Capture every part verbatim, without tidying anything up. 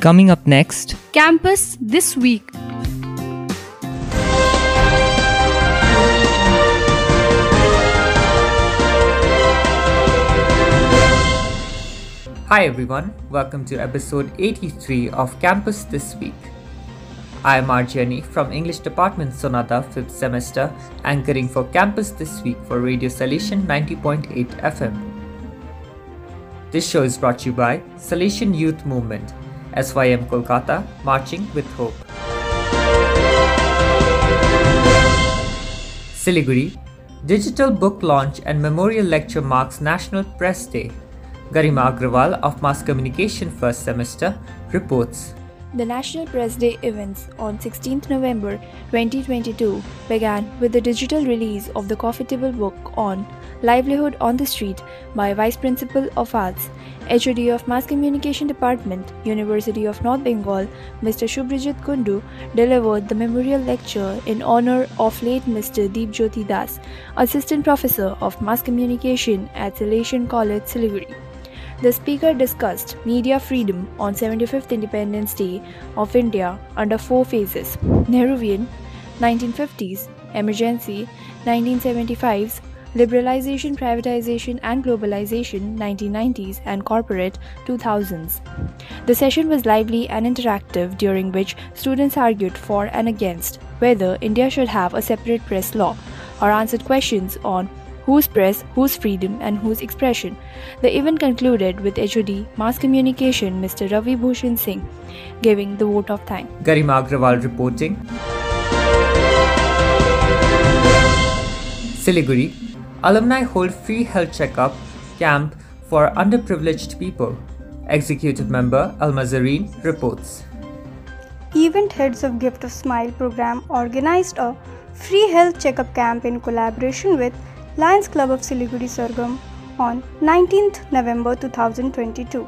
Coming up next, Campus This Week. Hi everyone, welcome to episode eighty-three of Campus This Week. I am Arjani from English Department Sonata fifth semester, anchoring for Campus This Week for Radio Salation ninety point eight F M. This show is brought to you by Salation Youth Movement, S Y M Kolkata, Marching with Hope. Siliguri, digital book launch and memorial lecture marks National Press Day. Garima Agrawal of Mass Communication first semester reports. The National Press Day events on sixteenth November twenty twenty-two began with the digital release of the coffee table book on Livelihood on the Street by Vice Principal of Arts, H O D of Mass Communication Department, University of North Bengal, Mister Shubhrajyoti Kundu delivered the memorial lecture in honor of late Mister Deepjyoti Das, Assistant Professor of Mass Communication at Salation College, Siliguri. The speaker discussed media freedom on seventy-fifth Independence Day of India under four phases: Nehruvian, nineteen fifties, Emergency, nineteen seventy-fives, Liberalization, Privatization and Globalization, nineteen nineties, and Corporate, two thousands. The session was lively and interactive, during which students argued for and against whether India should have a separate press law or answered questions on whose press, whose freedom and whose expression. The event concluded with H O D Mass Communication Mister Ravi Bhushan Singh giving the vote of thanks. Garima Agrawal reporting. Siliguri, alumni hold free health checkup camp for underprivileged people. Executive member Almazrin reports. Event heads of Gift of Smile program organized a free health checkup camp in collaboration with Lions Club of Siliguri Sargam on nineteenth November twenty twenty-two.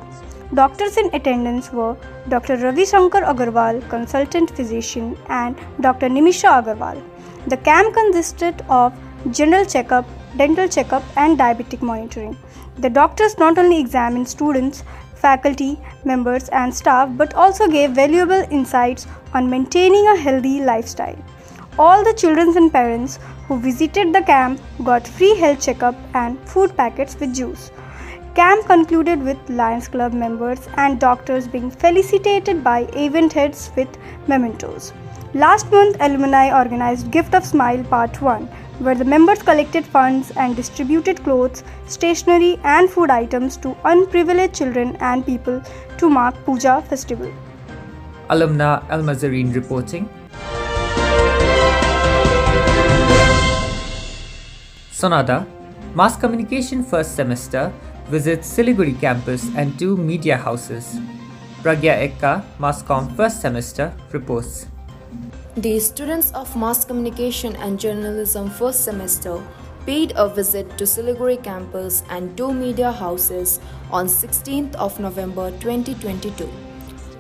Doctors in attendance were Doctor Ravi Shankar Agarwal, consultant physician, and Doctor Nimisha Agarwal. The camp consisted of general checkup, dental checkup and diabetic monitoring. The doctors not only examined students, faculty, members and staff but also gave valuable insights on maintaining a healthy lifestyle. All the children and parents who visited the camp got free health checkup and food packets with juice. Camp concluded with Lions Club members and doctors being felicitated by event heads with mementos. Last month, alumni organized Gift of Smile Part one, where the members collected funds and distributed clothes, stationery and food items to unprivileged children and people to mark Puja festival. Alumna Almazrin reporting. Sonata, Mass Communication first semester visits Siliguri campus and two media houses. Pragya Ekka, Masscom first semester reports. The students of Mass Communication and Journalism first semester paid a visit to Siliguri campus and two media houses on sixteenth of November twenty twenty-two.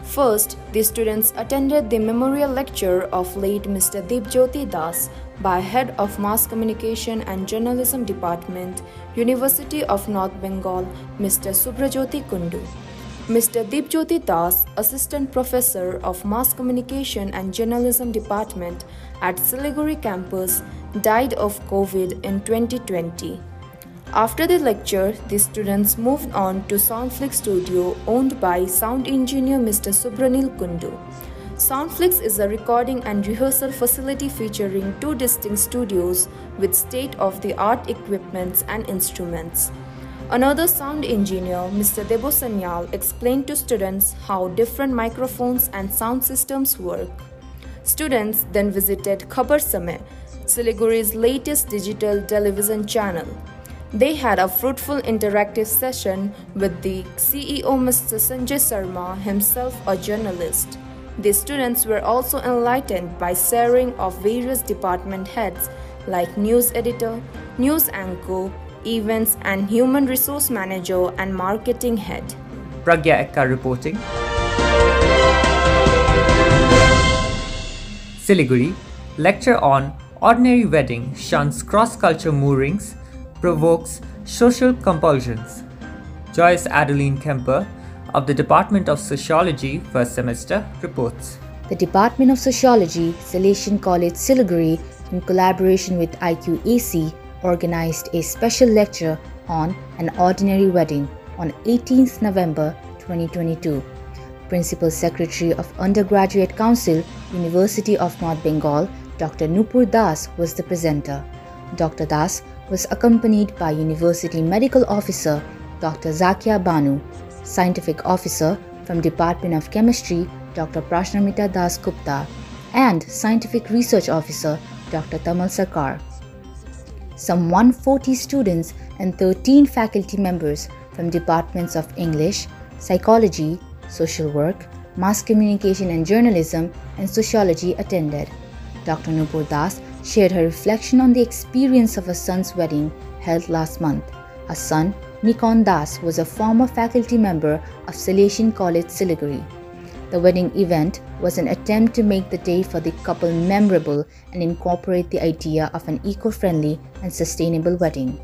First, the students attended the memorial lecture of late Mister Deepjyoti Das by Head of Mass Communication and Journalism Department, University of North Bengal, Mister Shubhrajyoti Kundu. Mister Deepjyoti Das, Assistant Professor of Mass Communication and Journalism Department at Siliguri campus, died of COVID in twenty twenty. After the lecture, the students moved on to Soundflix studio owned by sound engineer Mister Subranil Kundu. Soundflix is a recording and rehearsal facility featuring two distinct studios with state-of-the-art equipments and instruments. Another sound engineer, Mister Debo Sanyal, explained to students how different microphones and sound systems work. Students then visited Khabar Sameh, Siliguri's latest digital television channel. They had a fruitful interactive session with the C E O Mister Sanjay Sarma, himself a journalist. The students were also enlightened by sharing of various department heads like news editor, news anchor, events and human resource manager and marketing head. Pragya Ekka reporting. Siliguri, lecture on Ordinary Wedding shuns cross-culture moorings, provokes social compulsions. Joyce Adeline Kemper, of the Department of Sociology first semester reports. The Department of Sociology, Salesian College Siliguri, in collaboration with I Q A C, organized a special lecture on An Ordinary Wedding on eighteenth November twenty twenty-two. Principal Secretary of Undergraduate Council, University of North Bengal, Doctor Nupur Das was the presenter. Doctor Das was accompanied by University Medical Officer Doctor Zakia Banu, Scientific Officer from Department of Chemistry Doctor Prashnamita Das Gupta, and Scientific Research Officer Doctor Tamal Sarkar. Some one hundred forty students and thirteen faculty members from departments of English, Psychology, Social Work, Mass Communication and Journalism, and Sociology attended. Doctor Nupur Das shared her reflection on the experience of her son's wedding held last month. Her son, Nikon Das, was a former faculty member of Salesian College Siliguri. The wedding event was an attempt to make the day for the couple memorable and incorporate the idea of an eco-friendly and sustainable wedding.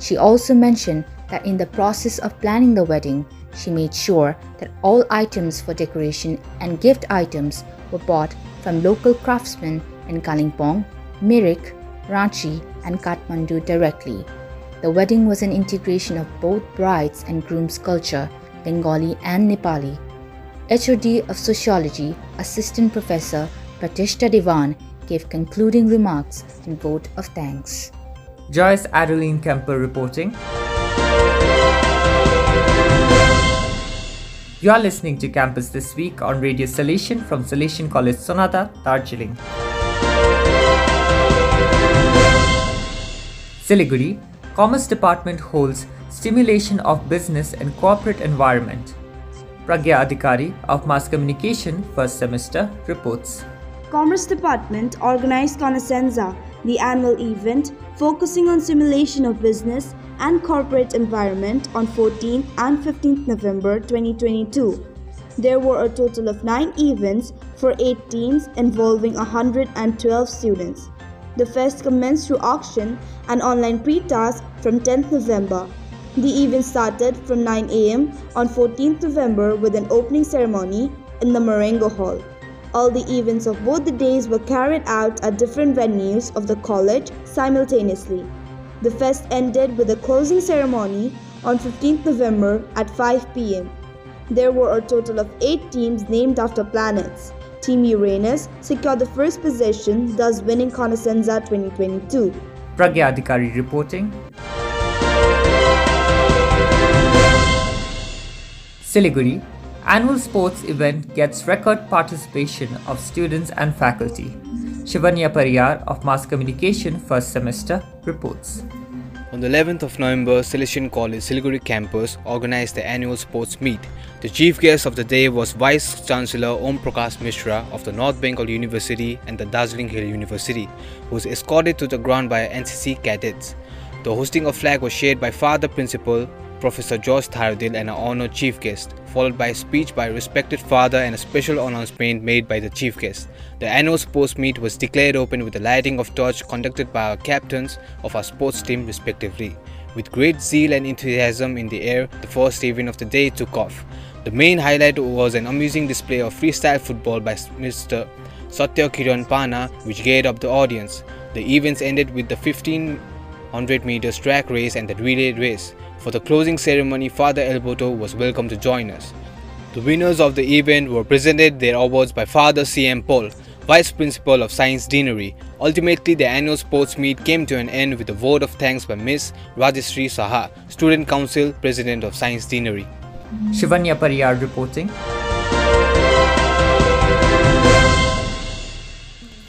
She also mentioned that in the process of planning the wedding, she made sure that all items for decoration and gift items were bought from local craftsmen in Kalimpong, Mirik, Ranchi and Kathmandu directly. The wedding was an integration of both brides and groom's culture, Bengali and Nepali. H O D of Sociology, Assistant Professor Pratishtha Devan gave concluding remarks and vote of thanks. Joyce Adeline Kemper reporting. You are listening to Campus This Week on Radio Salesian from Salesian College Sonata, Darjeeling. Siliguri, Commerce Department holds Stimulation of Business and Corporate Environment. Pragya Adhikari of Mass Communication first semester reports. Commerce Department organized Conoscenza, the annual event focusing on simulation of business and corporate environment on fourteenth and fifteenth November twenty twenty-two. There were a total of nine events for eight teams involving one hundred twelve students. The fest commenced through auction and online pre-task from tenth November. The event started from nine a m on fourteenth November with an opening ceremony in the Marengo Hall. All the events of both the days were carried out at different venues of the college simultaneously. The fest ended with a closing ceremony on fifteenth November at five p m There were a total of eight teams named after planets. Team Uranus secured the first position, thus winning Conoscenza twenty twenty-two. Pragya Adhikari reporting. Siliguri, annual sports event gets record participation of students and faculty. Shivanya Pariyar of Mass Communication first semester reports. On the eleventh of November, Salesian College Siliguri campus organized the annual sports meet. The chief guest of the day was Vice Chancellor Om Prakash Mishra of the North Bengal University and the Darjeeling Hill University, who was escorted to the ground by N C C cadets. The hosting of flag was shared by Father Principal Professor George Thardil and an honored chief guest, followed by a speech by a respected father and a special announcement made by the chief guest. The annual sports meet was declared open with the lighting of torch conducted by our captains of our sports team respectively. With great zeal and enthusiasm in the air, the first event of the day took off. The main highlight was an amusing display of freestyle football by Mister Satya Kiran Pana, which geared up the audience. The events ended with the fifteen hundred meters track race and the relay race. For the closing ceremony, Father Elboto was welcome to join us. The winners of the event were presented their awards by Father C M Paul, Vice Principal of Science Deanery. Ultimately, the annual sports meet came to an end with a vote of thanks by Miss Rajasri Saha, Student Council President of Science Deanery. Shivanya Pariyar reporting.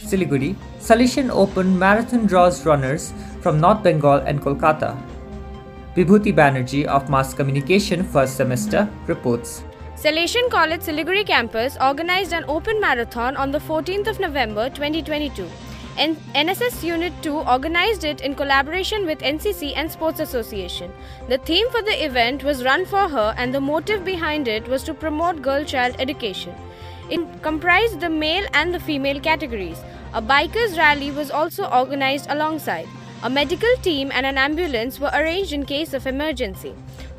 Siliguri, Salesian Open Marathon draws runners from North Bengal and Kolkata. Bibhuti Banerjee of Mass Communication first semester reports. Salesian College Siliguri campus organized an open marathon on the fourteenth of November twenty twenty-two. N S S Unit two organized it in collaboration with N C C and Sports Association. The theme for the event was Run for Her, and the motive behind it was to promote girl-child education. It comprised the male and the female categories. A bikers rally was also organized alongside. A medical team and an ambulance were arranged in case of emergency.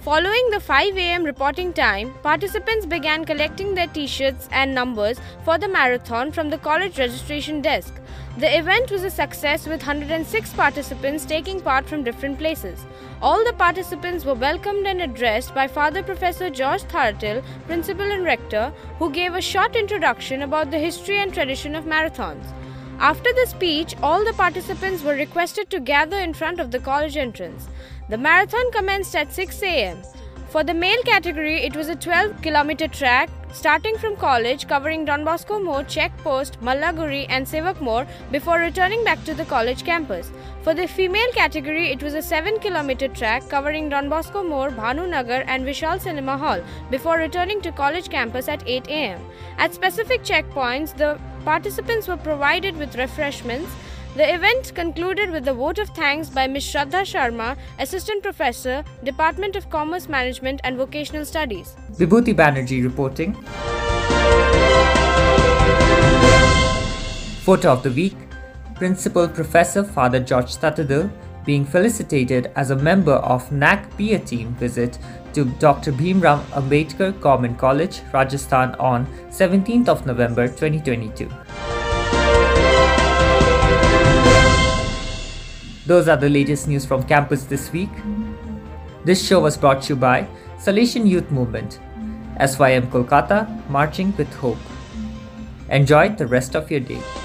Following the five a m reporting time, participants began collecting their t-shirts and numbers for the marathon from the college registration desk. The event was a success with one hundred six participants taking part from different places. All the participants were welcomed and addressed by Father Professor George Thardil, Principal and Rector, who gave a short introduction about the history and tradition of marathons. After the speech, all the participants were requested to gather in front of the college entrance. The marathon commenced at six a m For the male category, it was a twelve kilometer track starting from college, covering Don Bosco Moor, Check Post, Mallaguri and Sevak Moor before returning back to the college campus. For the female category, it was a seven kilometer track covering Don Bosco Moor, Bhanu Nagar and Vishal Cinema Hall before returning to college campus at eight a m At specific checkpoints, the participants were provided with refreshments. The event concluded with a vote of thanks by Miz Shraddha Sharma, Assistant Professor, Department of Commerce Management and Vocational Studies. Bibhuti Banerjee reporting. Photo of the week. Principal Professor Father George Tathadil being felicitated as a member of N A C P I A team visit to Doctor Bhimram Ambedkar Government College, Rajasthan on seventeenth of November twenty twenty-two. Those are the latest news from campus this week. This show was brought to you by Salesian Youth Movement, S Y M Kolkata, marching with hope. Enjoy the rest of your day.